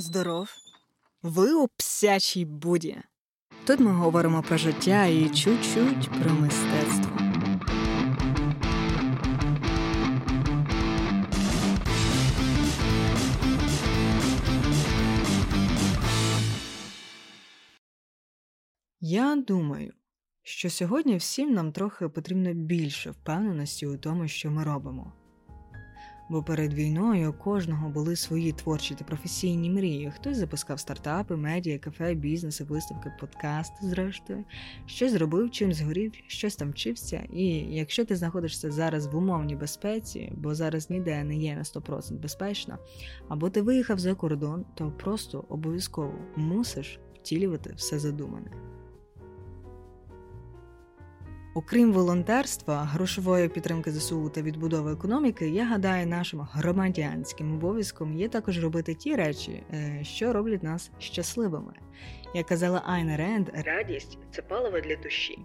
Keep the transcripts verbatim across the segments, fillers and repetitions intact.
Здоров. Ви у псячій буді. Тут ми говоримо про життя і чуть-чуть про мистецтво. Я думаю, що сьогодні всім нам трохи потрібно більше впевненості у тому, що ми робимо. Бо перед війною у кожного були свої творчі та професійні мрії. Хтось запускав стартапи, медіа, кафе, бізнеси, виставки, подкасти, зрештою. Щось зробив, чим згорів, щось там вчився. І якщо ти знаходишся зараз в умовній безпеці, бо зараз ніде не є на сто відсотків безпечно, або ти виїхав за кордон, то просто обов'язково мусиш втілювати все задумане. Окрім волонтерства, грошової підтримки зе ес у та відбудови економіки, я гадаю, нашим громадянським обов'язком є також робити ті речі, що роблять нас щасливими. Як казала Айн Ренд, радість – це паливо для душі.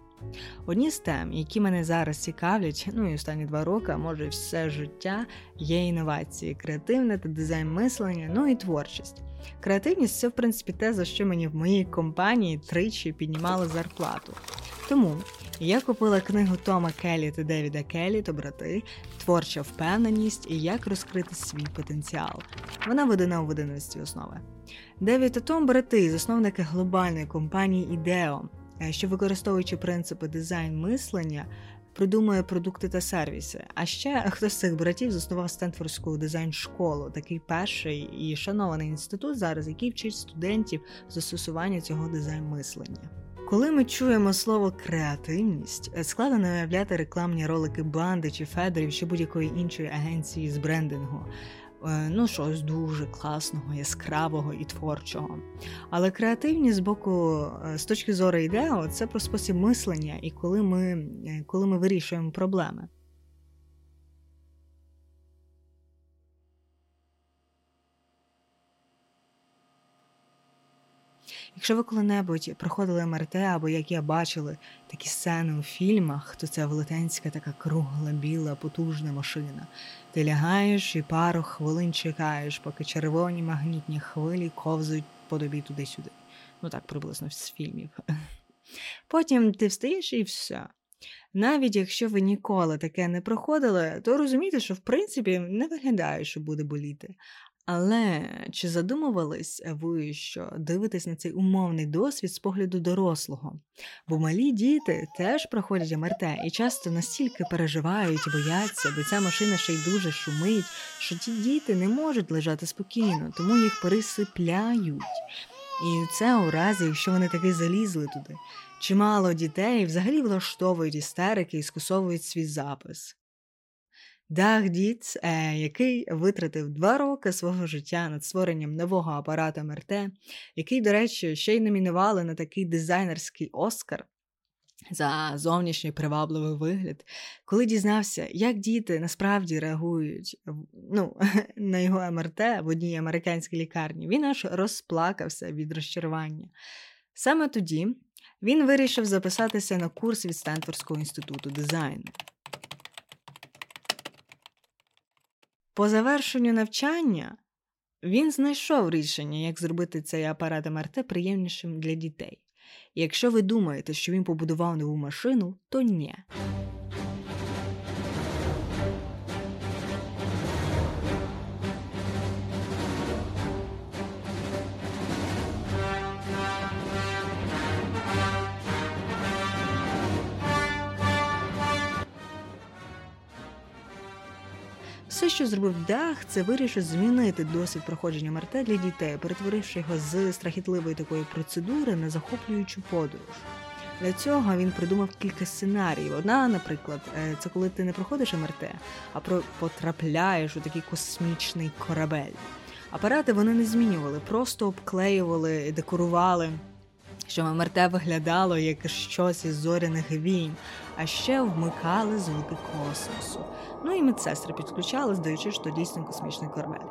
Одні з тем, які мене зараз цікавлять, ну і останні два роки, а може все життя, є інновації, креативне та дизайн мислення, ну і творчість. Креативність – це, в принципі, те, за що мені в моїй компанії тричі піднімали зарплату. Тому я купила книгу Тома Келлі та Девіда Келлі та брати «Творча впевненість і як розкрити свій потенціал». Вона видана у видавництві «Основи». Девід та Том – брати, засновники глобальної компанії «ай ді і о», що, використовуючи принципи дизайн-мислення, придумує продукти та сервіси. А ще хтось з цих братів заснував Стенфордську дизайн-школу, такий перший і шанований інститут зараз, який вчить студентів застосування цього дизайн-мислення. Коли ми чуємо слово «креативність», складно не уявляти рекламні ролики банди чи Федерів чи будь-якої іншої агенції з брендингу. Ну, щось дуже класного, яскравого і творчого. Але креативність з боку, з точки зору ай ді і о, це про спосіб мислення і коли ми, коли ми вирішуємо проблеми. Якщо ви коли-небудь проходили ем ер те, або, як я, бачили такі сцени у фільмах, то це велетенська така кругла, біла, потужна машина. Ти лягаєш і пару хвилин чекаєш, поки червоні магнітні хвилі ковзають по добі туди-сюди. Ну так приблизно з фільмів. Потім ти встаєш і все. Навіть якщо ви ніколи таке не проходили, то розумієте, що в принципі не виглядає, що буде боліти. Але чи задумувались ви, що дивитесь на цей умовний досвід з погляду дорослого? Бо малі діти теж проходять ем ер те і часто настільки переживають, бояться, бо ця машина ще й дуже шумить, що ті діти не можуть лежати спокійно, тому їх пересипляють. І це у разі, якщо вони таки залізли туди. Чимало дітей взагалі влаштовують істерики і скасовують свій запис. Даг Діц, який витратив два роки свого життя над створенням нового апарата ем ер те, який, до речі, ще й номінували на такий дизайнерський Оскар за зовнішній привабливий вигляд, коли дізнався, як діти насправді реагують ну, на його ем ер те в одній американській лікарні, він аж розплакався від розчарування. Саме тоді він вирішив записатися на курс від Стенфордського інституту дизайну. По завершенню навчання він знайшов рішення, як зробити цей апарат ем ер те приємнішим для дітей. І якщо ви думаєте, що він побудував нову машину, то ні. Все, що зробив Даг, це вирішив змінити досвід проходження ем ер те для дітей, перетворивши його з страхітливої такої процедури на захоплюючу подорож. Для цього він придумав кілька сценаріїв. Одна, наприклад, це коли ти не проходиш ем ер те, а потрапляєш у такий космічний корабель. Апарати вони не змінювали, просто обклеювали, декорували, щоб ем ер те виглядало як щось із зоряних війн, а ще вмикали звуки космосу. Ну і медсестри підключали, здаючи, що дійсно космічний корабель.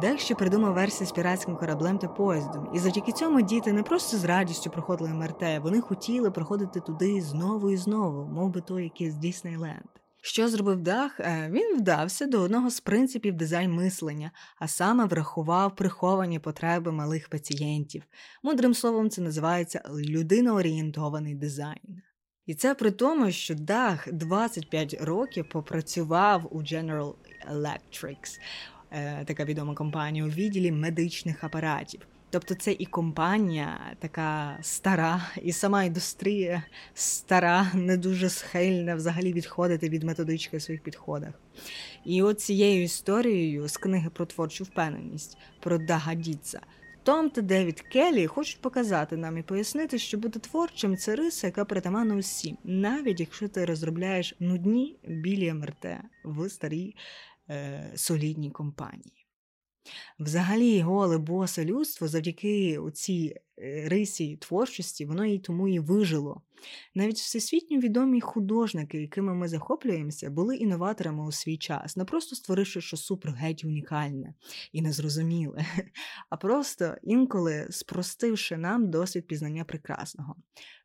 Даг ще придумав версію з піратським кораблем та поїздом. І завдяки цьому діти не просто з радістю проходили ем ер те, вони хотіли проходити туди знову і знову, мов би то якийсь Діснейленд. Що зробив Даг? Він вдався до одного з принципів дизайн-мислення, а саме врахував приховані потреби малих пацієнтів. Мудрим словом, це називається людиноорієнтований дизайн. І це при тому, що Даг двадцять п'ять років попрацював у General Electric, така відома компанія у відділі медичних апаратів. Тобто це і компанія така стара, і сама індустрія стара, не дуже схильна взагалі відходити від методички в своїх підходах. І от цією історією з книги про творчу впевненість, про Дага Діца, Том та Девід Келлі хочуть показати нам і пояснити, що бути творчим – це риса, яка притаманна усім, навіть якщо ти розробляєш нудні білі ем ер те в старій е- солідній компанії. Взагалі, голе босе людство завдяки цій рисі творчості, воно і тому і вижило. Навіть всесвітньо відомі художники, якими ми захоплюємося, були інноваторами у свій час, не просто створивши щось супер геть унікальне і незрозуміле, а просто інколи спростивши нам досвід пізнання прекрасного.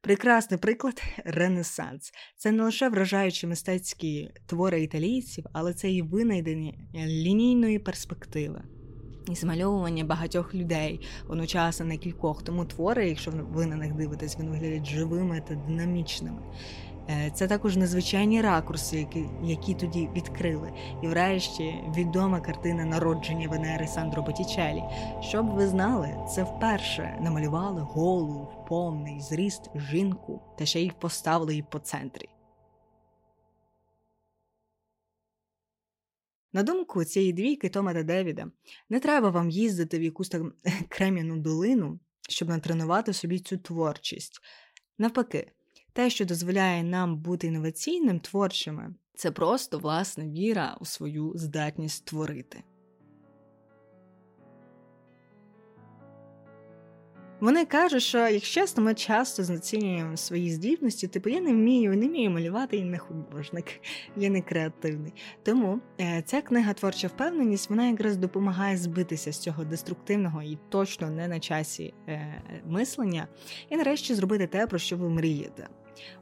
Прекрасний приклад – Ренесанс. Це не лише вражаючі мистецькі твори італійців, але це і винайдення лінійної перспективи. І змальовування багатьох людей, одночасно кількох, тому твори, якщо ви на них дивитесь, вони виглядають живими та динамічними. Це також незвичайні ракурси, які, які тоді відкрили. І врешті відома картина «Народження Венери» Сандро Боттічеллі. Щоб ви знали, це вперше намалювали голу, повний зріст жінку, та ще й поставили її по центрі. На думку цієї двійки Тома та Девіда, не треба вам їздити в якусь там крем'яну долину, щоб натренувати собі цю творчість. Навпаки, те, що дозволяє нам бути інноваційним, творчими, це просто власна віра у свою здатність творити. Вони кажуть, що, якщо чесно, ми часто знецінюємо свої здібності, типу я не вмію, не вмію малювати, я не художник, я не креативний. Тому ця книга «Творча впевненість», вона якраз допомагає збитися з цього деструктивного і точно не на часі е, мислення, і нарешті зробити те, про що ви мрієте.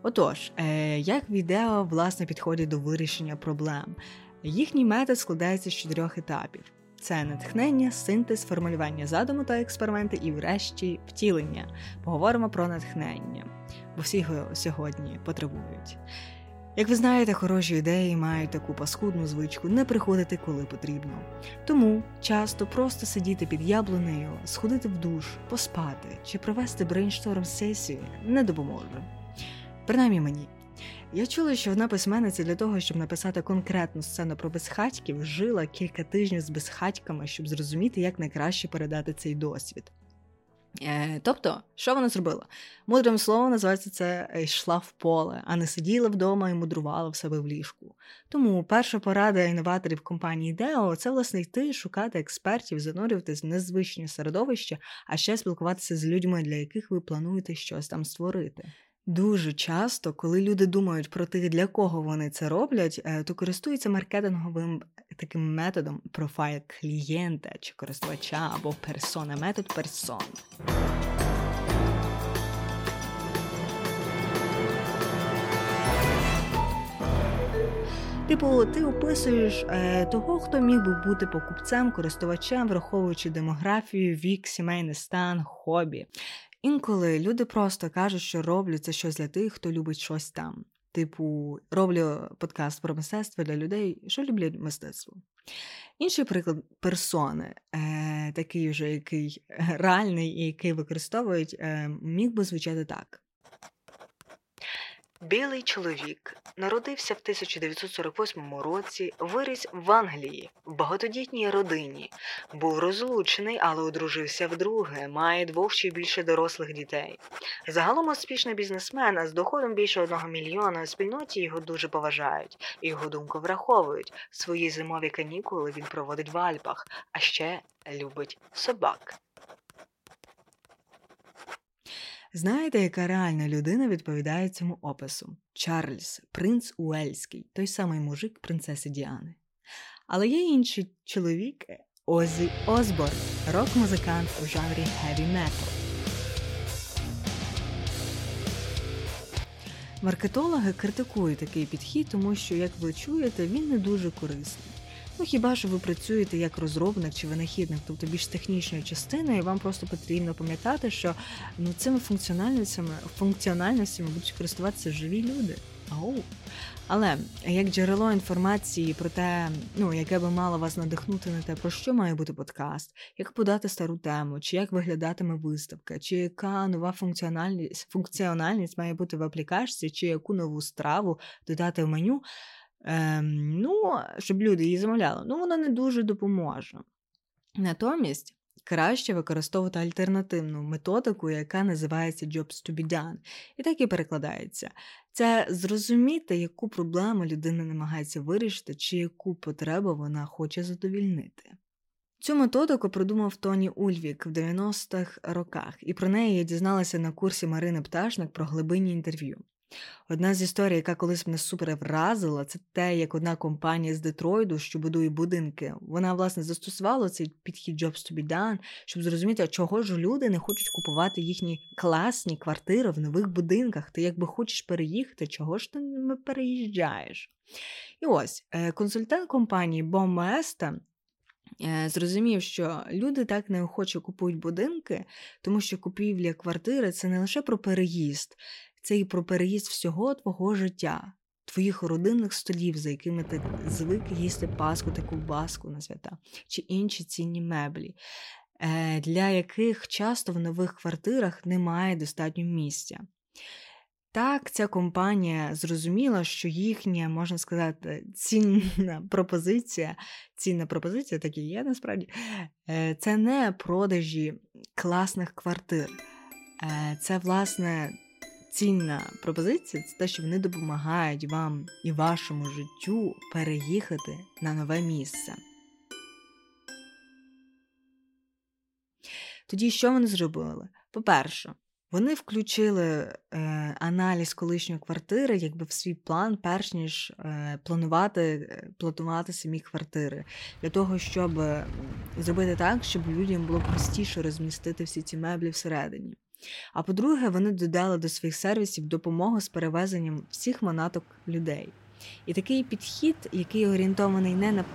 Отож, е, як в ай ді і о власне підходять до вирішення проблем? Їхній метод складається з чотирьох етапів. Це натхнення, синтез, формулювання задуму та експерименти і, врешті, втілення. Поговоримо про натхнення, бо всі його сьогодні потребують. Як ви знаєте, хороші ідеї мають таку паскудну звичку не приходити, коли потрібно. Тому часто просто сидіти під яблунею, сходити в душ, поспати чи провести брейншторм-сесію не допоможе. Принаймні мені. Я чула, що вона письменниця для того, щоб написати конкретну сцену про безхатьків, жила кілька тижнів з безхатьками, щоб зрозуміти, як найкраще передати цей досвід. Е, тобто, що вона зробила? Мудрим словом називається це «йшла в поле», а не сиділа вдома і мудрувала в себе в ліжку. Тому перша порада інноваторів компанії ай ді і о – це, власне, йти, шукати експертів, занурюватись в незвичні середовища, а ще спілкуватися з людьми, для яких ви плануєте щось там створити. Дуже часто, коли люди думають про тих, для кого вони це роблять, то користуються маркетинговим таким методом профайл клієнта чи користувача або персона, метод персон. Типу, ти описуєш е, того, хто міг би бути покупцем, користувачем, враховуючи демографію, вік, сімейний стан, хобі. Інколи люди просто кажуть, що роблять це щось для тих, хто любить щось там. Типу, роблю подкаст про мистецтво для людей, що люблять мистецтво. Інший приклад персони, е, такий вже, який реальний і який використовують, е, міг би звучати так. Білий чоловік. Народився в тисяча дев'ятсот сорок восьмому році, виріс в Англії, в багатодітній родині. Був розлучений, але одружився вдруге, має двох чи більше дорослих дітей. Загалом успішний бізнесмен, а з доходом більше одного мільйона, у спільноті його дуже поважають. Його думку враховують. Свої зимові канікули він проводить в Альпах, а ще любить собак. Знаєте, яка реальна людина відповідає цьому опису? Чарльз, принц Уельський, той самий мужик принцеси Діани. Але є інший чоловік – Оззі Осборн, рок-музикант у жанрі heavy metal. Маркетологи критикують такий підхід, тому що, як ви чуєте, він не дуже корисний. Ну, хіба що ви працюєте як розробник чи винахідник, тобто більш технічною частиною, і вам просто потрібно пам'ятати, що ну, цими функціональностями, функціональностями будуть користуватися живі люди. Ау. Але як джерело інформації про те, ну, яке би мало вас надихнути на те, про що має бути подкаст, як подати стару тему, чи як виглядатиме виставка, чи яка нова функціональність, функціональність має бути в аплікашці, чи яку нову страву додати в меню, Ем, ну, щоб люди її замовляли, ну, вона не дуже допоможе. Натомість, краще використовувати альтернативну методику, яка називається «Jobs to be done». І так і перекладається. Це зрозуміти, яку проблему людина намагається вирішити, чи яку потребу вона хоче задовільнити. Цю методику придумав Тоні Ульвік в дев'яностих роках, і про неї я дізналася на курсі Марини Пташник про глибинні інтерв'ю. Одна з історій, яка колись мене супер вразила, це те, як одна компанія з Детройту, що будує будинки, вона, власне, застосувала цей підхід Jobs to be done, щоб зрозуміти, чого ж люди не хочуть купувати їхні класні квартири в нових будинках. Ти якби хочеш переїхати, чого ж ти не переїжджаєш? І ось, консультант компанії Bob Moesta зрозумів, що люди так неохоче купують будинки, тому що купівля квартири – це не лише про переїзд, це і про переїзд всього твого життя, твоїх родинних столів, за якими ти звик їсти паску та ковбаску на свята, чи інші цінні меблі, для яких часто в нових квартирах немає достатньо місця. Так, ця компанія зрозуміла, що їхня, можна сказати, цінна пропозиція, цінна пропозиція, так і є насправді, це не продажі класних квартир, це, власне, цінна пропозиція – це те, що вони допомагають вам і вашому життю переїхати на нове місце. Тоді що вони зробили? По-перше, вони включили е, аналіз колишньої квартири якби в свій план, перш ніж е, планувати, планувати самі квартири, для того, щоб зробити так, щоб людям було простіше розмістити всі ці меблі всередині. А по-друге, вони додали до своїх сервісів допомогу з перевезенням всіх манаток людей. І такий підхід, який орієнтований не на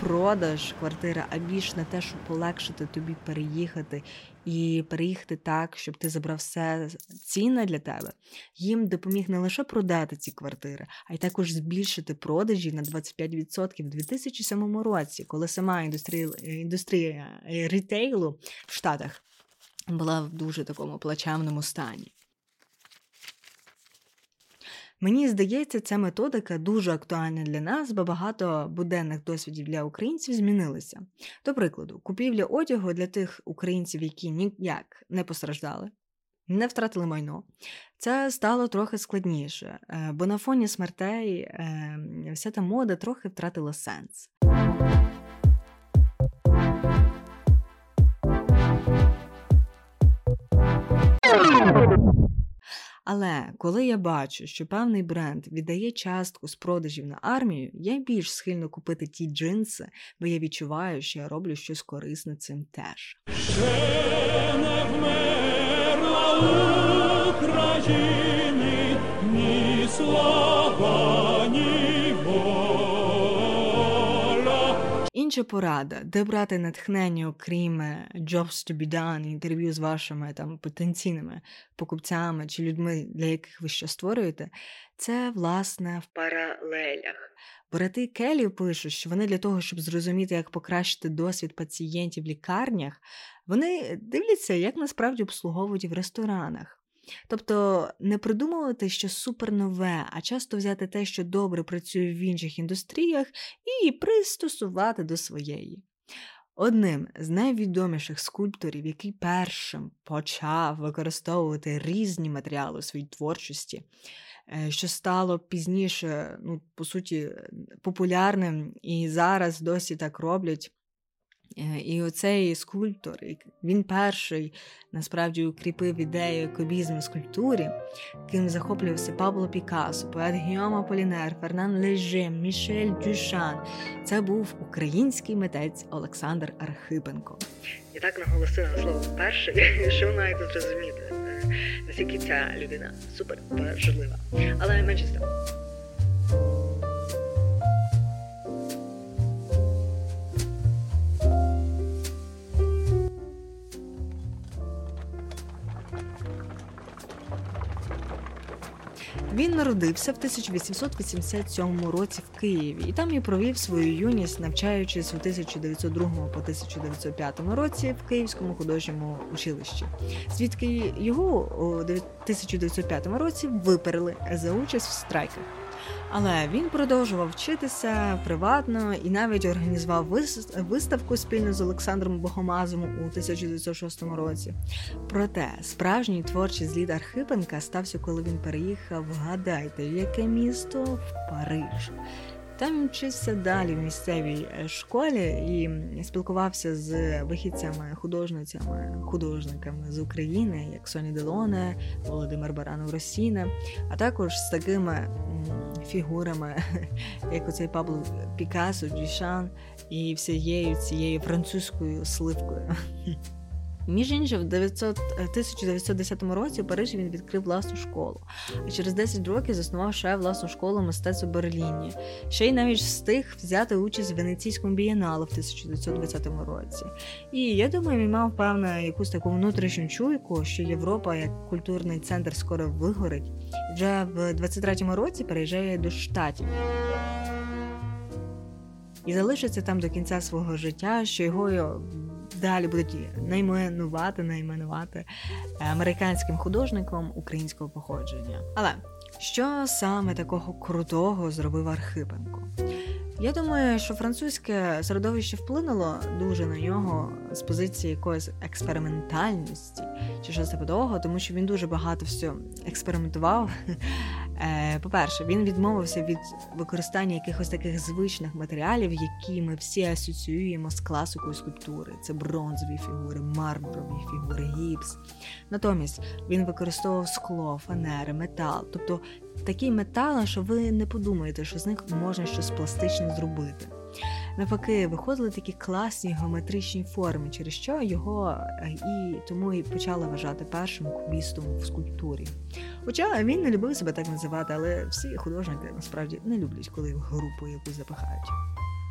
продаж квартири, а більш на те, щоб полегшити тобі переїхати, і переїхати так, щоб ти забрав все цінне для тебе, їм допоміг не лише продати ці квартири, а й також збільшити продажі на двадцять п'ять відсотків в дві тисячі сьомому році, коли сама індустрія, індустрія рітейлу в Штатах була в дуже такому плачевному стані. Мені здається, ця методика дуже актуальна для нас, бо багато буденних досвідів для українців змінилися. До прикладу, купівля одягу для тих українців, які ніяк не постраждали, не втратили майно, це стало трохи складніше, бо на фоні смертей вся та мода трохи втратила сенс. Але коли я бачу, що певний бренд віддає частку з продажів на армію, я більш схильно купити ті джинси, бо я відчуваю, що я роблю щось корисне цим теж. Ще не вмерла України ні слава, ні воля. Інша порада, де брати натхнення, окрім Jobs to be done, інтерв'ю з вашими там потенційними покупцями чи людьми, для яких ви що створюєте, це, власне, в паралелях. Брати Келлі пишуть, що вони для того, щоб зрозуміти, як покращити досвід пацієнтів в лікарнях, вони дивляться, як насправді обслуговують в ресторанах. Тобто не придумувати щось супернове, а часто взяти те, що добре працює в інших індустріях, і пристосувати до своєї. Одним з найвідоміших скульпторів, який першим почав використовувати різні матеріали у своїй творчості, що стало пізніше, ну, по суті, популярним, і зараз досі так роблять. І оцей скульптор, він перший, насправді, укріпив ідею кубізму в скульптурі, ким захоплювався Пабло Пікассо, поет Гійом Аполлінер, Фернан Леже, Мішель Дюшан. Це був український митець Олександр Архипенко. І так наголосив на слово «перший», що ви маєте зрозуміти. наскільки ця людина супер важлива. Але менше з того. Він народився в тисяча вісімсот вісімдесят сьомому році в Києві і там і провів свою юність, навчаючись у тисяча дев'ятсот другому по тисяча дев'ятсот п'ятому році в Київському художньому училищі, звідки його у тисяча дев'ятсот п'ятому році виперли за участь в страйках. Але він продовжував вчитися приватно і навіть організував виставку спільно з Олександром Богомазовим у тисяча дев'ятсот шостому році. Проте справжній творчий зліт Архипенка стався, коли він переїхав, вгадайте, в яке місто? В Париж. Там вчився далі в місцевій школі і спілкувався з вихідцями, художницями, художниками з України, як Соня Делоне, Володимир Баранов-Росіне, а також з такими фігурами, як оцей Пабло Пікассо, Дюшан і всією цією французькою сливкою. Між іншим, в тисяча дев'ятсот десятому році у Парижі він відкрив власну школу, а через десять років заснував ще власну школу мистецтв у Берліні. Ще й навіть встиг взяти участь в Венеційському біеннале в тисяча дев'ятсот двадцятому році. І я думаю, він мав певну якусь таку внутрішню чуйку, що Європа як культурний центр скоро вигорить. Вже в двадцять третьому році переїжджає до Штатів. І залишиться там до кінця свого життя, що його далі будуть найменувати, найменувати американським художником українського походження. Але що саме такого крутого зробив Архипенко? Я думаю, що французьке середовище вплинуло дуже на нього з позиції якоїсь експериментальності чи щось подобного, тому що він дуже багато все експериментував. По-перше, він відмовився від використання якихось таких звичних матеріалів, які ми всі асоціюємо з класикою скульптури. Це бронзові фігури, мармурові фігури, гіпс. Натомість він використовував скло, фанери, метал. Тобто такі метали, що ви не подумаєте, що з них можна щось пластичне зробити. Навпаки, виходили такі класні геометричні форми, через що його і тому і почали вважати першим кубістом в скульптурі. Хоча він не любив себе так називати, але всі художники насправді не люблять, коли в групу якусь запихають.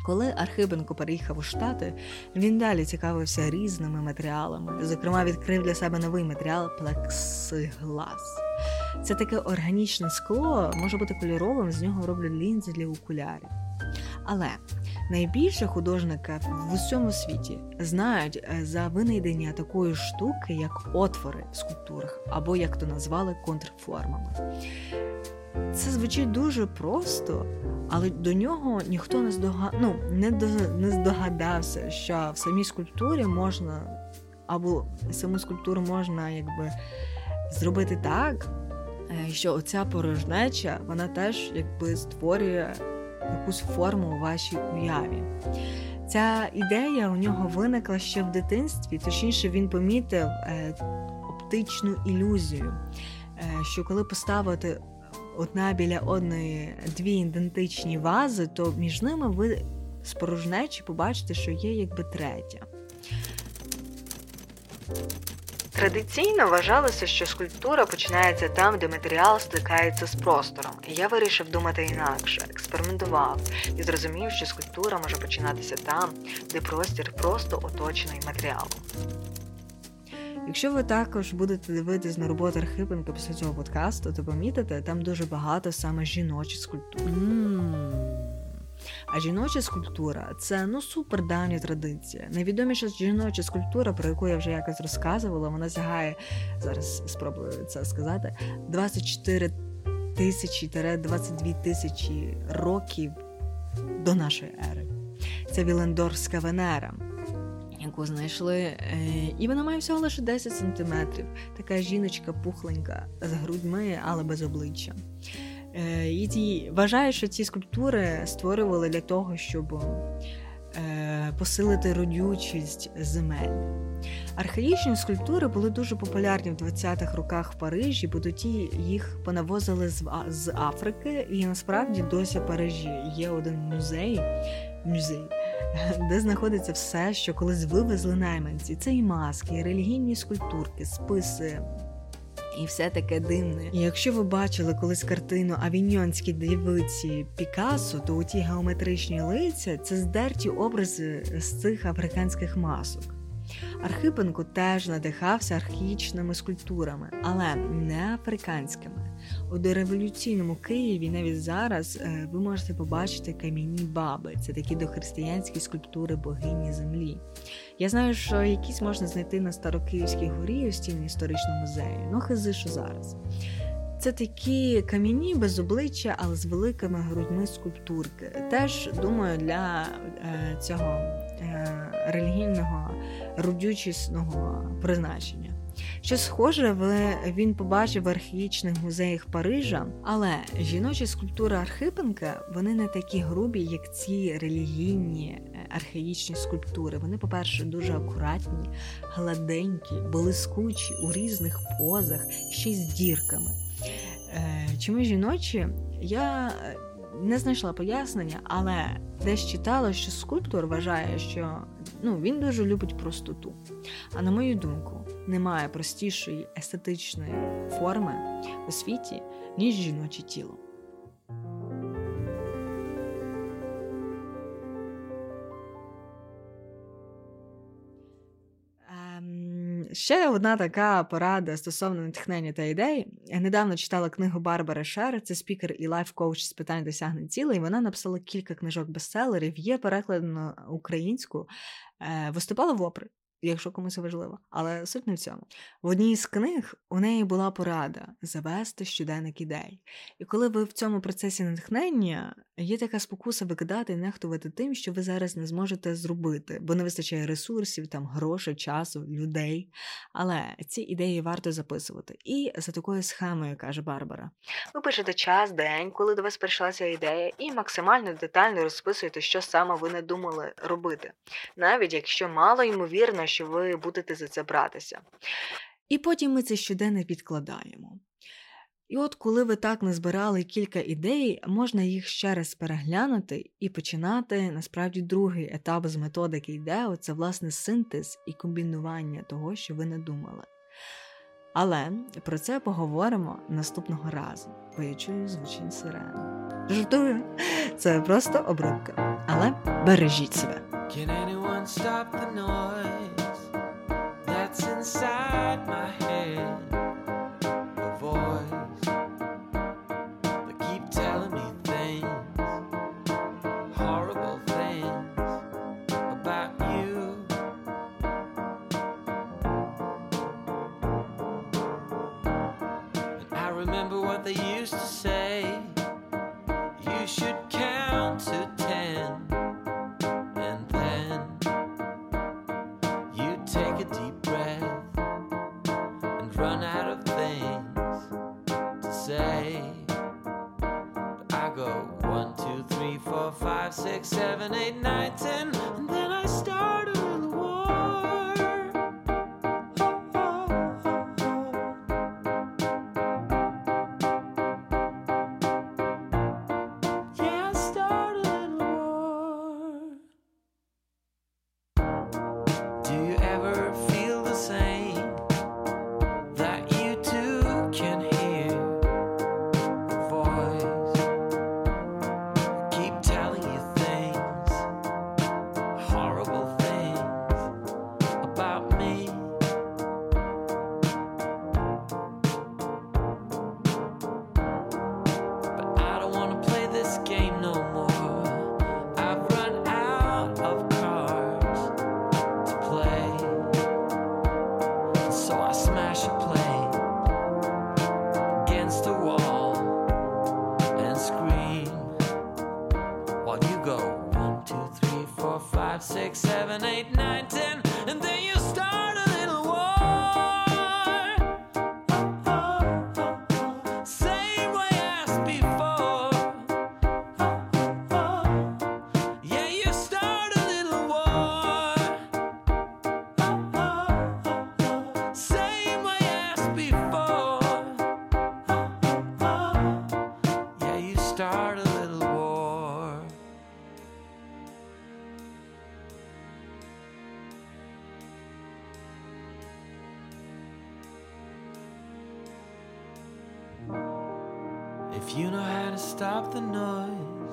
Коли Архипенко переїхав у Штати, він далі цікавився різними матеріалами. Зокрема, відкрив для себе новий матеріал – плексиглас. Це таке органічне скло, може бути кольоровим, з нього роблять лінзи для окулярів. Але найбільше художника в усьому світі знають за винайдення такої штуки, як отвори в скульптурах, або, як то назвали, контрформами. Це звучить дуже просто, але до нього ніхто не, здога... ну, не, до... не здогадався, що в самій скульптурі можна, або саму скульптуру можна якби зробити так, що оця порожнеча, вона теж якби створює якусь форму у вашій уяві. Ця ідея у нього виникла ще в дитинстві, точніше він помітив е, оптичну ілюзію, е, що коли поставити одна біля одної дві ідентичні вази, то між ними ви з порожнечі побачите, що є якби третя. Традиційно вважалося, що скульптура починається там, де матеріал стикається з простором. І я вирішив думати інакше, експериментував і зрозумів, що скульптура може починатися там, де простір просто оточений матеріалом. Якщо ви також будете дивитись на роботу Архипенка після цього подкасту, то помітите, там дуже багато саме жіночих скульптур. А жіноча скульптура – це, ну, супер давня традиція. Найвідоміша жіноча скульптура, про яку я вже якось розказувала, вона сягає, зараз спробую це сказати, двадцять чотири тисячі - двадцять дві тисячі років до нашої ери. Це Вілендорфська Венера, яку знайшли, і вона має всього лише десять сантиметрів. Така жіночка пухленька, з грудьми, але без обличчя. І ті, вважаю, що ці скульптури створювали для того, щоб е, посилити родючість земель. Архаїчні скульптури були дуже популярні в двадцятих роках в Парижі, бо тоді їх понавозили з, з Африки, і насправді досі в Парижі є один музей, музей, де знаходиться все, що колись вивезли найманці. Це і маски, і релігійні скульптурки, списи, і все таке дивне. І якщо ви бачили колись картину «Авіньйонські дівиці» Пікассо, то у ті геометричні лиця – це здерті образи з цих африканських масок. Архипенко теж надихався архаїчними скульптурами, але не африканськими. У дореволюційному Києві навіть зараз ви можете побачити кам'яні баби. Це такі дохристиянські скульптури богині землі. Я знаю, що якісь можна знайти на Старокиївській горі у стіні історичного музею. Ну, хази, що зараз. Це такі кам'яні, без обличчя, але з великими грудьми скульптурки. Теж, думаю, для е, цього е, релігійного, родючісного призначення. Що схоже, він побачив в архаїчних музеях Парижа, але жіночі скульптури Архипенка, вони не такі грубі, як ці релігійні архаїчні скульптури. Вони, по-перше, дуже акуратні, гладенькі, блискучі, у різних позах, ще й з дірками. Чому жіночі? Я не знайшла пояснення, але десь читала, що скульптор вважає, що ну, він дуже любить простоту. А на мою думку, немає простішої естетичної форми у світі, ніж жіноче тіло. Ще одна така порада стосовно натхнення та ідей. Я недавно читала книгу Барбари Шер, це спікер і лайф-коуч з питань досягнень цілей. Вона написала кілька книжок-бестселерів, є перекладено українською, виступала в опри, якщо комусь важливо, але суть не в цьому. В одній з книг у неї була порада завести щоденник ідей. І коли ви в цьому процесі натхнення, є така спокуса викидати і нехтувати тим, що ви зараз не зможете зробити, бо не вистачає ресурсів, там, грошей, часу, людей. Але ці ідеї варто записувати. І за такою схемою, каже Барбара. Ви пишете час, день, коли до вас прийшла ця ідея, і максимально детально розписуєте, що саме ви не думали робити. Навіть якщо мало ймовірно, що ви будете за це братися. І потім ми це щоденно підкладаємо. І от коли ви так назбирали кілька ідей, можна їх ще раз переглянути і починати, насправді, другий етап з методики ай ді і о – це, власне, синтез і комбінування того, що ви надумали. Але про це поговоримо наступного разу, бо я чую звучання сирени. Жартую, це просто обробка. Але бережіть себе. Can anyone stop the noise that's inside my head? six, seven, eight, nine, ten, and then I started the war. Oh, oh, oh, oh. Yeah, I started the war. Do you ever feel the same? That you too can hear a voice. Six, seven, eight, nine, ten, and then you start a If you know how to stop the noise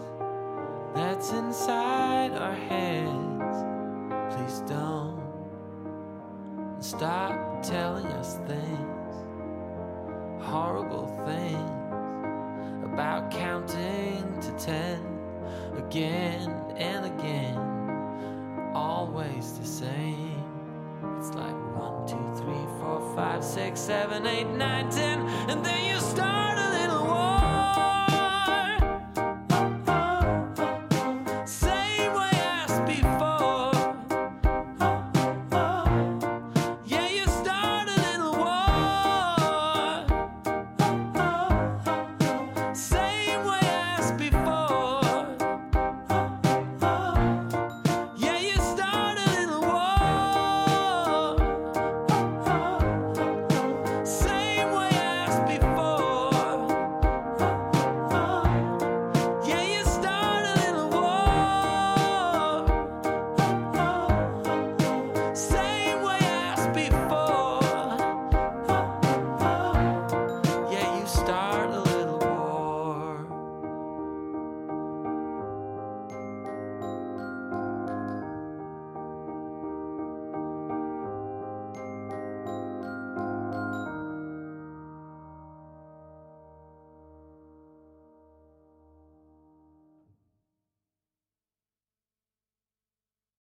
that's inside our heads, please don't stop telling us things, horrible things, about counting to ten again and again, always the same. It's like one, two, three, four, five, six, seven, eight, nine, ten, and then you stop.